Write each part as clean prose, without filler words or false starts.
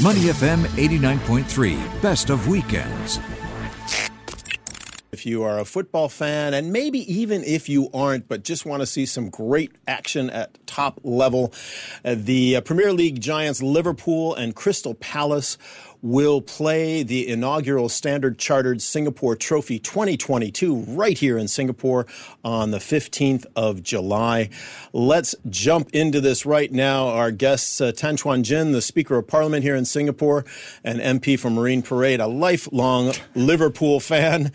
Money FM 89.3, best of weekends. If you are a football fan, and maybe even if you aren't, but just want to see some great action at top level, the Premier League giants Liverpool and Crystal Palace will play the inaugural Standard Chartered Singapore Trophy 2022 right here in Singapore on the 15th of July. Let's jump into this right now. Our guests, Tan Chuan Jin, the Speaker of Parliament here in Singapore, an MP from Marine Parade, a lifelong Liverpool fan,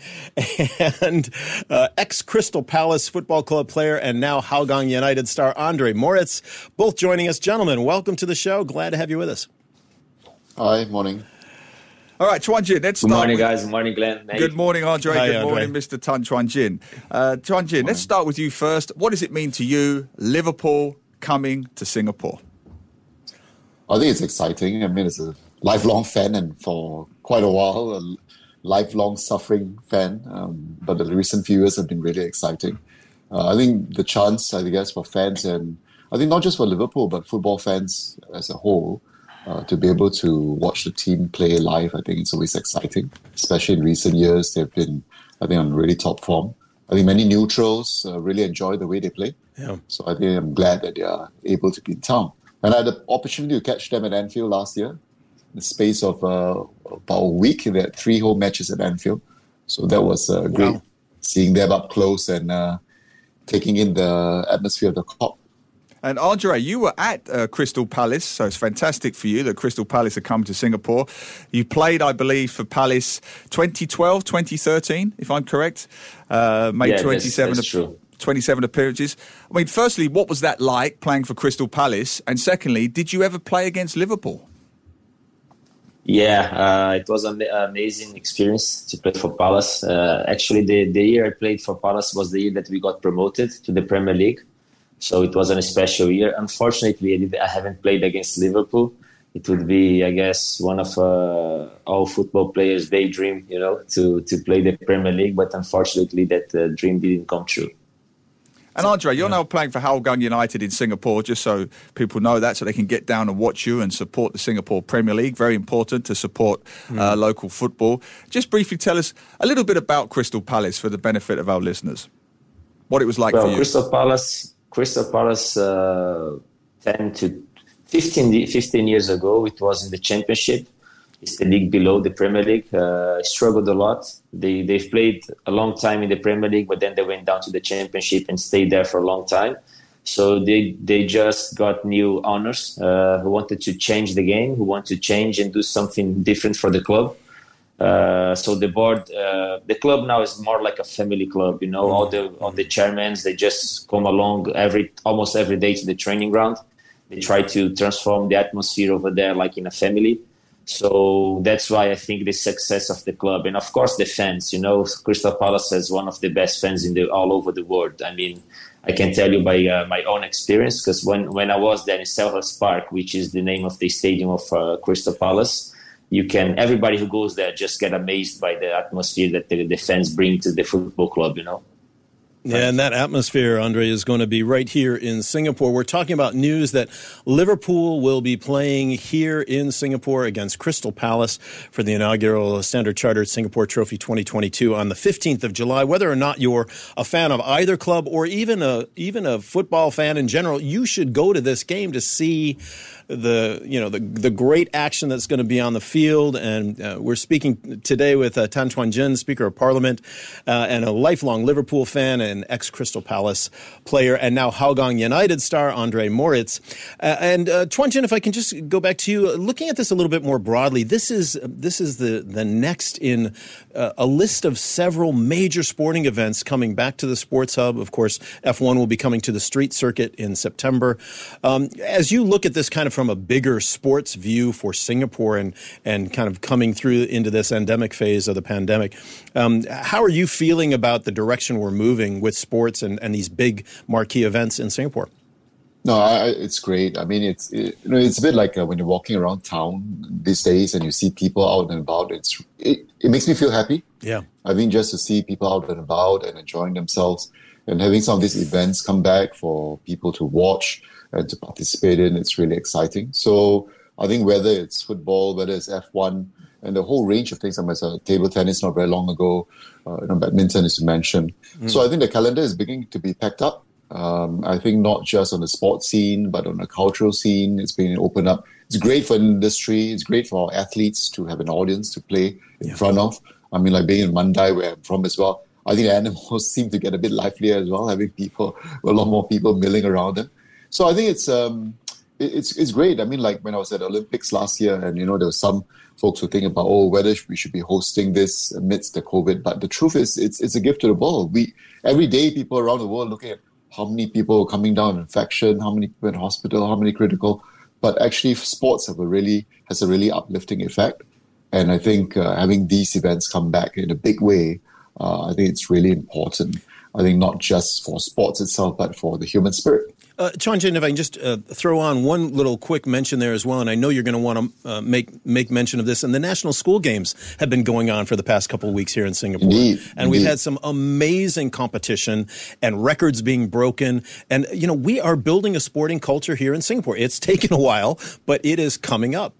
and ex-Crystal Palace Football Club player and now Hougang United star Andre Moritz, both joining us. Gentlemen, welcome to the show. Glad to have you with us. Hi, morning. All right, Chuan Jin, let's start. Good morning, guys. Good morning, Glenn. Good morning, Andre. Hi, good morning, Andre. Mr. Tan Chuan Jin. Chuan Jin, let's start with you first. What does it mean to you, Liverpool coming to Singapore? I think it's exciting. I mean, it's a lifelong fan, and for quite a while, a lifelong suffering fan. But the recent few years have been really exciting. I think the chance, I guess, for fans, and I think not just for Liverpool, but football fans as a whole, to be able to watch the team play live, I think it's always exciting. Especially in recent years, they've been, I think, on really top form. I think many neutrals really enjoy the way they play. Yeah. So I think I'm glad that they are able to be in town. And I had the opportunity to catch them at Anfield last year. In the space of about a week, they had three home matches at Anfield. So that was great, wow, seeing them up close and taking in the atmosphere of the Klopp. And Andre, you were at Crystal Palace, so it's fantastic for you that Crystal Palace have come to Singapore. You played, I believe, for Palace 2012, 2013, if I'm correct. Made 27 appearances. I mean, firstly, what was that like, playing for Crystal Palace? And secondly, did you ever play against Liverpool? Yeah, it was an amazing experience to play for Palace. Actually, the year I played for Palace was the year that we got promoted to the Premier League. So it was a special year. Unfortunately, I haven't played against Liverpool. It would be, I guess, one of all football players' daydream, you know, to play the Premier League. But unfortunately, that dream didn't come true. And Andre, you're now playing for Hougang United in Singapore, just so people know that, so they can get down and watch you and support the Singapore Premier League. Very important to support local football. Just briefly tell us a little bit about Crystal Palace for the benefit of our listeners. What it was like for you. Crystal Palace 10 to 15 years ago, it was in the Championship. It's the league below the Premier League. Struggled a lot. They've played a long time in the Premier League, but then they went down to the Championship and stayed there for a long time. So they just got new owners who wanted to change the game, who want to change and do something different for the club. So the board, the club now is more like a family club, you know. All the chairmen, they just come along almost every day to the training ground. They try to transform the atmosphere over there like in a family. So that's why I think the success of the club, and of course the fans, you know, Crystal Palace has one of the best fans in all over the world. I mean, I can tell you by my own experience, because when I was there in Selhurst Park, which is the name of the stadium of Crystal Palace, everybody who goes there just get amazed by the atmosphere that the fans bring to the football club, you know. Yeah, and that atmosphere, Andre, is going to be right here in Singapore. We're talking about news that Liverpool will be playing here in Singapore against Crystal Palace for the inaugural Standard Chartered Singapore Trophy 2022 on the 15th of July. Whether or not you're a fan of either club or even a football fan in general, you should go to this game to see the great action that's going to be on the field. And we're speaking today with Tan Chuan Jin, Speaker of Parliament, and a lifelong Liverpool fan and ex-Crystal Palace player, and now Hougang United star Andre Moritz. And Chuan Jin, if I can just go back to you, looking at this a little bit more broadly, this is the next in a list of several major sporting events coming back to the sports hub. Of course, F1 will be coming to the street circuit in September. As you look at this kind of from a bigger sports view for Singapore and kind of coming through into this endemic phase of the pandemic, how are you feeling about the direction we're moving with sports and these big marquee events in Singapore? No, it's great. I mean, it's a bit like when you're walking around town these days and you see people out and about. It makes me feel happy. Yeah, I think just to see people out and about and enjoying themselves and having some of these events come back for people to watch and to participate in, it's really exciting. So I think whether it's football, whether it's F1, and the whole range of things, table tennis not very long ago, badminton as you mentioned. Mm. So I think the calendar is beginning to be packed up. I think not just on the sports scene, but on the cultural scene, it's being opened up. It's great for industry. It's great for our athletes to have an audience to play in front of. I mean, like being in Mandai, where I'm from as well, I think animals seem to get a bit livelier as well, having people, a lot more people milling around them. So I think it's great. I mean, like when I was at Olympics last year, and there were some folks who think about whether we should be hosting this amidst the COVID. But the truth is, it's a gift to the world. Every day, people around the world looking at how many people are coming down with infection, how many people in hospital, how many critical. But actually, sports has a really uplifting effect. And I think having these events come back in a big way, I think it's really important. I think not just for sports itself, but for the human spirit. Chuan Jin, if I can just throw on one little quick mention there as well, and I know you're going to want to make mention of this, and the national school games have been going on for the past couple of weeks here in Singapore. Indeed. And we've had some amazing competition and records being broken. And, we are building a sporting culture here in Singapore. It's taken a while, but it is coming up.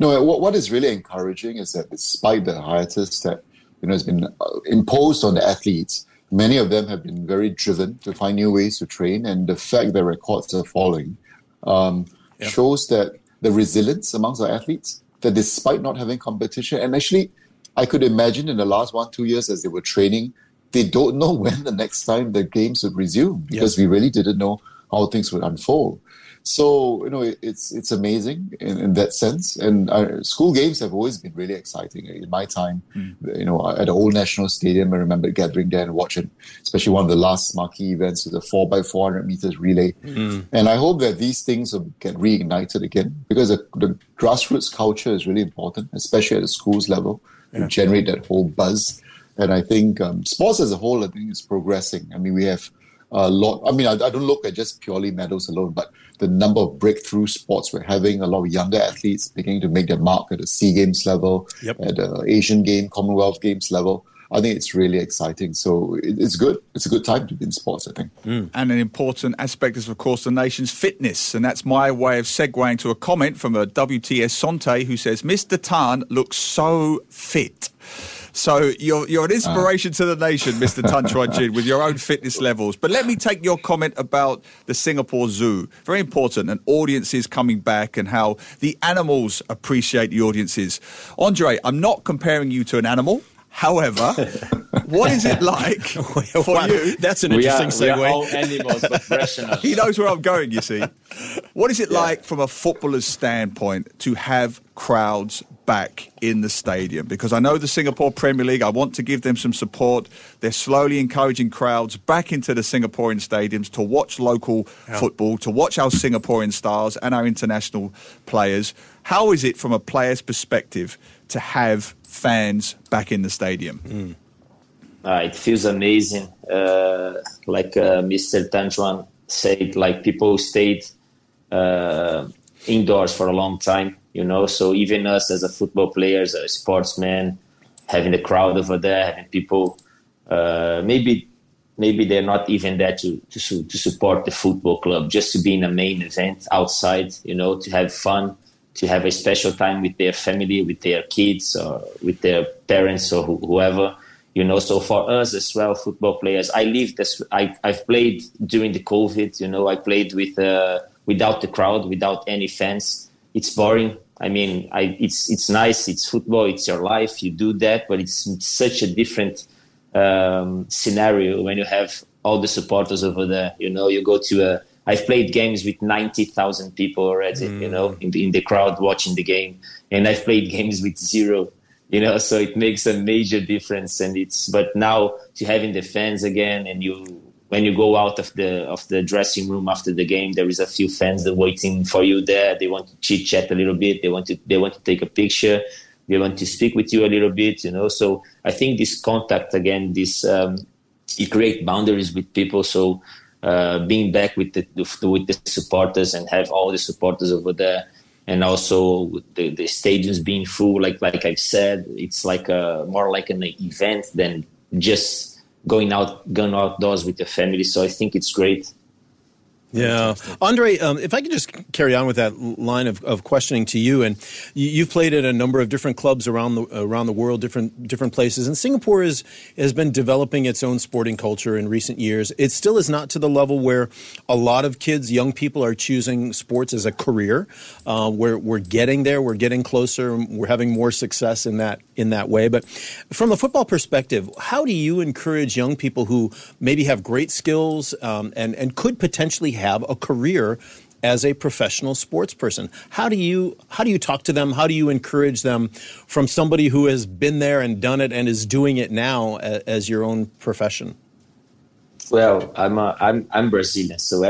No, what is really encouraging is that despite the hiatus that has been imposed on the athletes, many of them have been very driven to find new ways to train, and the fact that records are falling shows that the resilience amongst our athletes, that despite not having competition, and actually I could imagine in the last 1-2 years as they were training, they don't know when the next time the games would resume because we really didn't know how things would unfold. So, it's amazing in that sense. And school games have always been really exciting. In my time, at the Old National Stadium, I remember gathering there and watching, especially one of the last marquee events with the 4x400 meters relay. Mm. And I hope that these things will get reignited again, because the grassroots culture is really important, especially at the schools level, to generate that whole buzz. And I think sports as a whole, I think, is progressing. I mean, we have a lot. I mean, I don't look at just purely medals alone, but the number of breakthrough sports we're having, a lot of younger athletes beginning to make their mark at the SEA Games level, at the Asian Games, Commonwealth Games level. I think it's really exciting. So it's good. It's a good time to be in sports, I think. Mm. And an important aspect is, of course, the nation's fitness. And that's my way of segueing to a comment from a WTS Sante who says, Mr. Tan looks so fit. So you're an inspiration to the nation, Mr. Tan Chuan Jin, with your own fitness levels. But let me take your comment about the Singapore Zoo. Very important, and audiences coming back and how the animals appreciate the audiences. Andre, I'm not comparing you to an animal. However, what is it like for you? That's an interesting segue. We are all animals, but rational. He knows where I'm going, you see. What is it like from a footballer's standpoint to have crowds back in the stadium? Because I know the Singapore Premier League, I want to give them some support. They're slowly encouraging crowds back into the Singaporean stadiums to watch local football, to watch our Singaporean stars and our international players. How is it from a player's perspective to have fans back in the stadium? Mm. It feels amazing. Like Mr. Tan Chuan said, like people stayed indoors for a long time, so even us as a football players, as sportsmen, having the crowd over there, having people, maybe they're not even there to support the football club, just to be in a main event outside, to have fun, to have a special time with their family, with their kids, or with their parents, or whoever, So for us as well, football players, I've played during the COVID, I played with without the crowd, without any fans. It's boring. I mean, it's nice. It's football. It's your life. You do that, but it's such a different scenario when you have all the supporters over there. You go to a. I've played games with 90,000 people already, in the crowd watching the game. And I've played games with zero, so it makes a major difference. And but now to having the fans again, and when you go out of the dressing room after the game, there is a few fans that are waiting for you there. They want to chit chat a little bit. They want to take a picture. They want to speak with you a little bit, So I think this contact again, you create boundaries with people. So, being back with the supporters, and have all the supporters over there, and also the stadiums being full, like I've said, it's like more like an event than just going outdoors with your family. So I think it's great. Yeah. Andre, if I could just carry on with that line of questioning to you, and you've played at a number of different clubs around the world, different places, and Singapore has been developing its own sporting culture in recent years. It still is not to the level where a lot of kids, young people are choosing sports as a career. We're getting there, we're getting closer, we're having more success in that way. But from a football perspective, how do you encourage young people who maybe have great skills and could potentially have a career as a professional sports person? How do you talk to them? How do you encourage them from somebody who has been there and done it and is doing it now as your own profession? Well, I'm Brazilian, so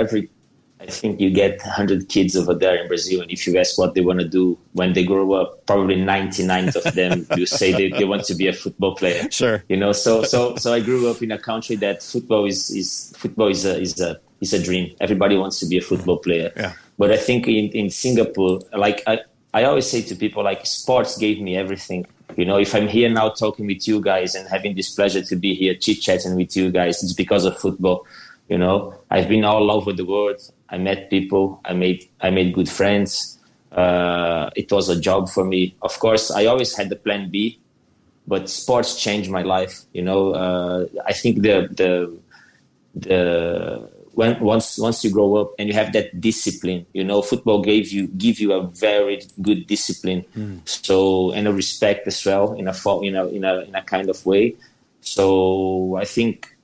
I think you get 100 kids over there in Brazil, and if you ask what they want to do when they grow up, probably 99 of them you say they want to be a football player. Sure, you know. So I grew up in a country that football is a dream. Everybody wants to be a football player. Yeah. But I think in Singapore, like I always say to people, like, sports gave me everything. You know, if I'm here now talking with you guys and having this pleasure to be here chit-chatting with you guys, it's because of football. You know, I've been all over the world. I met people. I made good friends. It was a job for me. Of course, I always had the plan B, but sports changed my life. You know, I think once you grow up and you have that discipline, you know, football give you a very good discipline. So, and a respect as well in a kind of way. So I think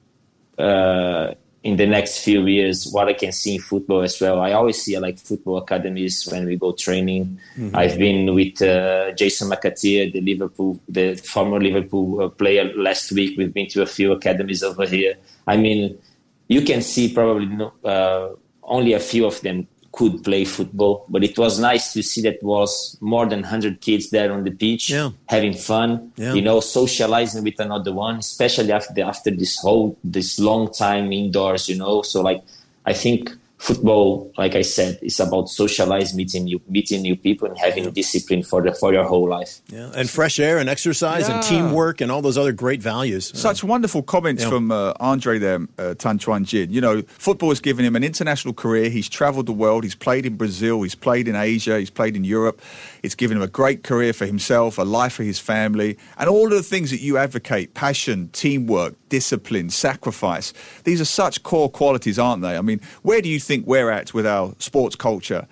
in the next few years, what I can see in football as well, I always see like football academies when we go training. Mm-hmm. I've been with Jason McAteer, the former Liverpool player, last week. We've been to a few academies over here. I mean, you can see probably only a few of them could play football, but it was nice to see that was more than 100 kids there on the pitch, yeah, having fun, yeah, you know, socializing with another one, especially after this long time indoors, you know. So, like, I think football, like I said, is about socializing, meeting new people, and having discipline for your whole life. Yeah, and fresh air, and exercise, yeah, and teamwork, and all those other great values. Such wonderful comments from Andre there, Tan Chuan Jin. You know, football has given him an international career. He's travelled the world. He's played in Brazil. He's played in Asia. He's played in Europe. It's given him a great career for himself, a life for his family, and all of the things that you advocate: passion, teamwork, discipline, sacrifice. These are such core qualities, aren't they? I mean, where do you think we're at with our sports culture,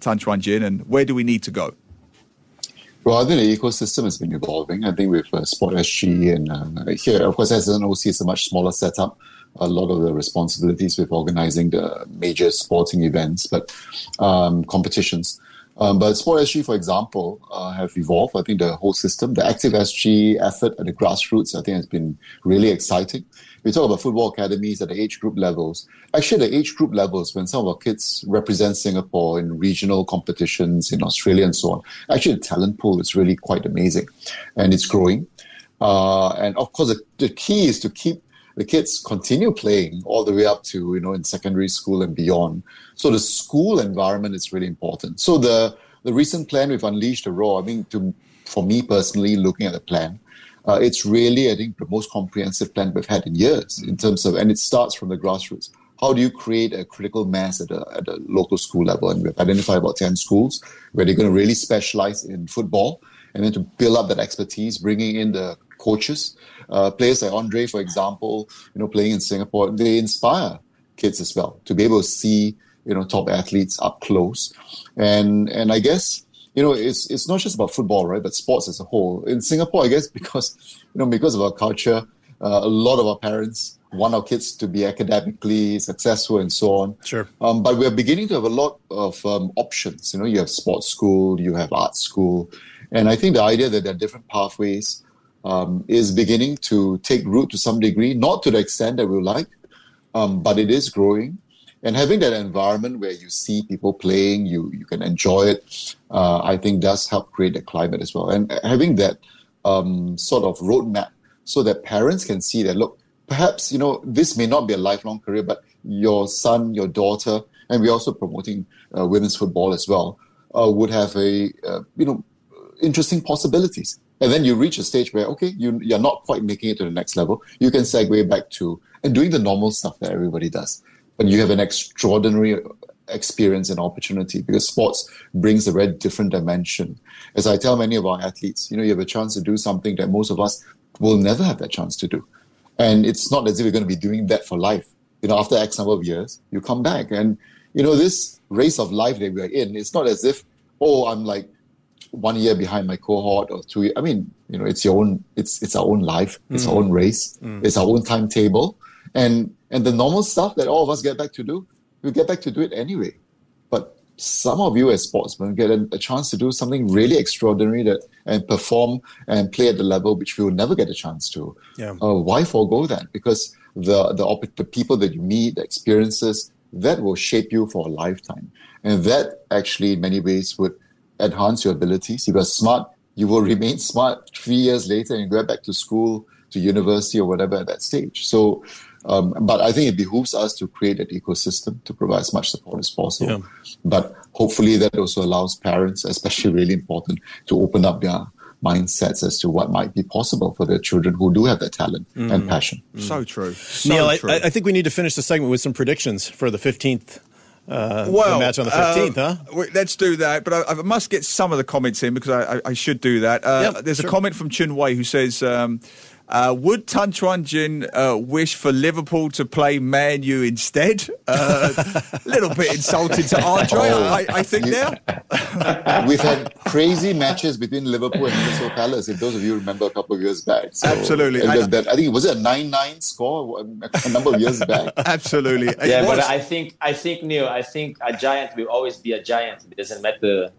Tan Chuan Jin, and where do we need to go? Well, I think the ecosystem has been evolving. I think with Sport SG and here, of course, as an OC, it's a much smaller setup. A lot of the responsibilities with organising the major sporting events, but competitions. But Sport SG, for example, have evolved. I think the whole system, the active SG effort at the grassroots, I think has been really exciting. We talk about football academies at the age group levels. Actually, the age group levels, when some of our kids represent Singapore in regional competitions in Australia and so on, actually the talent pool is really quite amazing, and it's growing. And of course, the key is to keep the kids continue playing all the way up to, you know, in secondary school and beyond. So the school environment is really important. So the recent plan with Unleash the Raw, I mean, for me personally, looking at the plan, it's really, I think, the most comprehensive plan we've had in years in terms of, and it starts from the grassroots. How do you create a critical mass at a local school level? And we've identified about 10 schools where they're going to really specialize in football, and then to build up that expertise, bringing in the coaches, players like Andre, for example, you know, playing in Singapore, they inspire kids as well to be able to see, you know, top athletes up close. And I guess, you know, it's not just about football, right? But sports as a whole. In Singapore, I guess, because of our culture, a lot of our parents want our kids to be academically successful and so on. Sure. But we're beginning to have a lot of options. You know, you have sports school, you have art school. And I think the idea that there are different pathways is beginning to take root to some degree, not to the extent that we would like, but it is growing. And having that environment where you see people playing, you can enjoy it, I think does help create a climate as well. And having that sort of roadmap so that parents can see that, look, perhaps, you know, this may not be a lifelong career, but your son, your daughter, and we're also promoting women's football as well, would have interesting possibilities. And then you reach a stage where, okay, you're not quite making it to the next level. You can segue back to and doing the normal stuff that everybody does. you have an extraordinary experience and opportunity, because sports brings a very different dimension. As I tell many of our athletes, you have a chance to do something that most of us will never have that chance to do. And it's not as if you're going to be doing that for life. After X number of years, you come back. And, this race of life that we're in, it's not as if, I'm like 1 year behind my cohort or 2 years. I mean, it's our own life. It's our own race. It's our own timetable. And the normal stuff that all of us get back to do, we get back to do it anyway. But some of you as sportsmen get a chance to do something really extraordinary and perform and play at the level which we will never get a chance to. Yeah. Why forego that? Because the people that you meet, the experiences, that will shape you for a lifetime. And that actually, in many ways, would enhance your abilities. If you're smart, you will remain smart 3 years later and go back to school, to university or whatever at that stage. So, but I think it behooves us to create an ecosystem to provide as much support as possible. Yeah. But hopefully that also allows parents, especially really important, to open up their mindsets as to what might be possible for their children who do have that talent and passion. So true. So Neil, true. I think we need to finish the segment with some predictions for the 15th. The match on the 15th, let's do that. But I must get some of the comments in because I should do that. There's a comment from Chun Wei who says, would Tan Chuan Jin wish for Liverpool to play Man U instead? A little bit insulted to Andre, I think now. We've had crazy matches between Liverpool and Crystal Palace, if those of you remember a couple of years back. So, absolutely. I think, was it a 9-9 score a number of years back? Absolutely. Yeah, but I think Neil, a giant will always be a giant. It doesn't matter.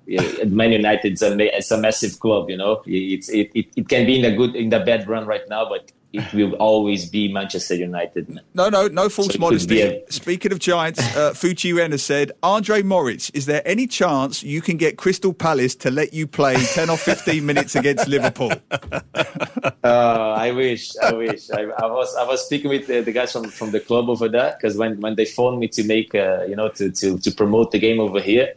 Man United's it's a massive club, It can be in the bad run right now. But it will always be Manchester United, man. No false modesty. Speaking of giants, Fuchi Ren has said, Andre Moritz, is there any chance you can get Crystal Palace to let you play 10 or 15 minutes against Liverpool? I wish. I was speaking with the guys from the club over there, because when they phoned me to make, to promote the game over here,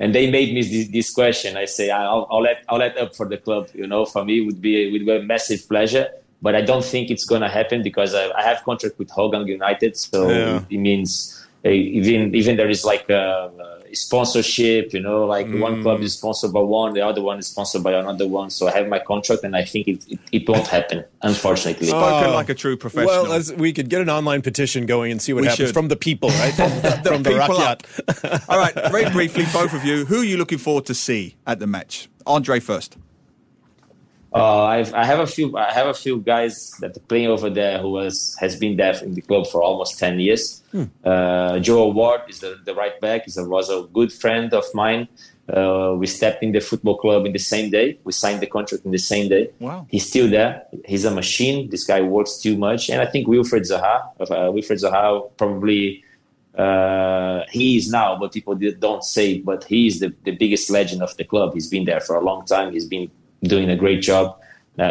and they made me this question. I say, I'll let up for the club. For me, it would be a massive pleasure. But I don't think it's going to happen because I have contract with Hougang United. So it means even there is like sponsorship, one club is sponsored by one, the other one is sponsored by another one. So I have my contract and I think it won't happen, unfortunately. Spoken like a true professional. Well, we could get an online petition going and see what happens from the people, right? From the Rakyat. All right, very briefly, both of you, who are you looking forward to see at the match? Andre first. I have a few guys that are playing over there who has been there in the club for almost 10 years. Joel Ward is the right back. He was a good friend of mine. We stepped in the football club in the same day. We signed the contract in the same day. Wow. He's still there. He's a machine. This guy works too much. And I think Wilfred Zaha probably... he is now, but people don't say, but he is the biggest legend of the club. He's been there for a long time. He's been doing a great job,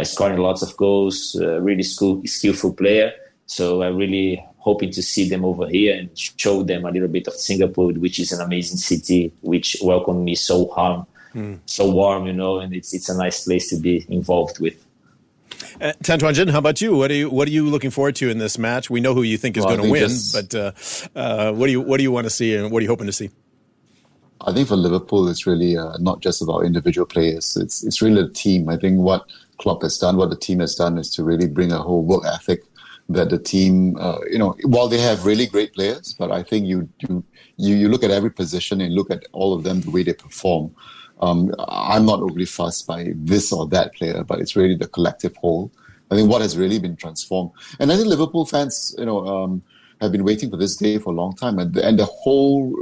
scoring lots of goals, really skillful player. So I'm really hoping to see them over here and show them a little bit of Singapore, which is an amazing city, which welcomed me so warm, and it's a nice place to be involved with. Tan Chuan Jin, how about you? What are you looking forward to in this match? We know who you think is going to win, but what do you want to see and what are you hoping to see? I think for Liverpool, it's really not just about individual players. It's really a team. I think what Klopp has done, what the team has done, is to really bring a whole work ethic that the team, while they have really great players, but I think you look at every position and look at all of them, the way they perform. I'm not overly fussed by this or that player, but it's really the collective whole. I think what has really been transformed. And I think Liverpool fans, have been waiting for this day for a long time. And the whole...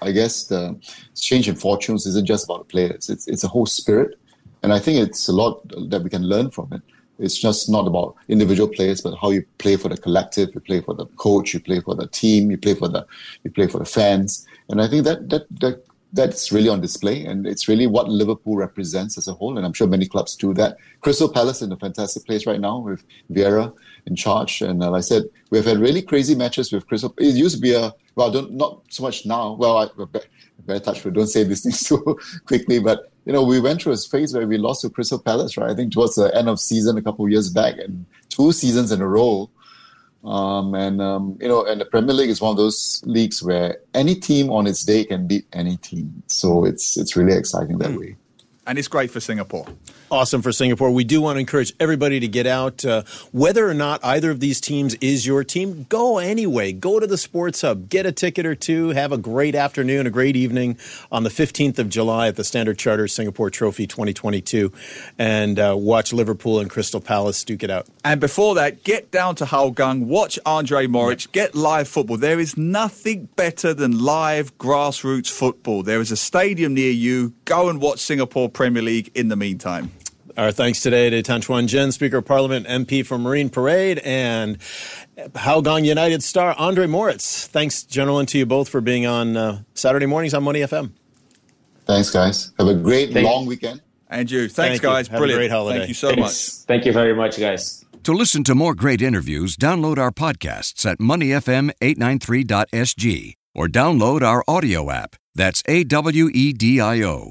I guess the change in fortunes isn't just about the players. It's a whole spirit. And I think it's a lot that we can learn from it. It's just not about individual players, but how you play for the collective, you play for the coach, you play for the team, you play for the fans. And I think that's really on display. And it's really what Liverpool represents as a whole. And I'm sure many clubs do that. Crystal Palace in a fantastic place right now with Vieira in charge. And like I said, we've had really crazy matches with Crystal. It used to be not so much now. Well, I better touch wood. Don't say these things too quickly. But, we went through a phase where we lost to Crystal Palace, right? I think towards the end of season a couple of years back. And 2 seasons in a row, And the Premier League is one of those leagues where any team on its day can beat any team. So it's really exciting that way. And it's great for Singapore. Awesome for Singapore. We do want to encourage everybody to get out. Whether or not either of these teams is your team, go anyway. Go to the Sports Hub. Get a ticket or two. Have a great afternoon, a great evening on the 15th of July at the Standard Chartered Singapore Trophy 2022. And watch Liverpool and Crystal Palace duke it out. And before that, get down to Hougang. Watch Andre Moritz. Get live football. There is nothing better than live grassroots football. There is a stadium near you. Go and watch Singapore Premier League in the meantime. Our thanks today to Tan Chuan Jin, Speaker of Parliament, MP for Marine Parade, and Hougang United star Andre Moritz. Thanks, gentlemen, to you both for being on Saturday mornings on Money FM. Thanks, guys. Have a great long weekend. And you. Thanks, guys. Have brilliant. A great holiday. Thank you so much. Thank you very much, guys. To listen to more great interviews, download our podcasts at moneyfm893.sg or download our audio app. That's AWEDIO.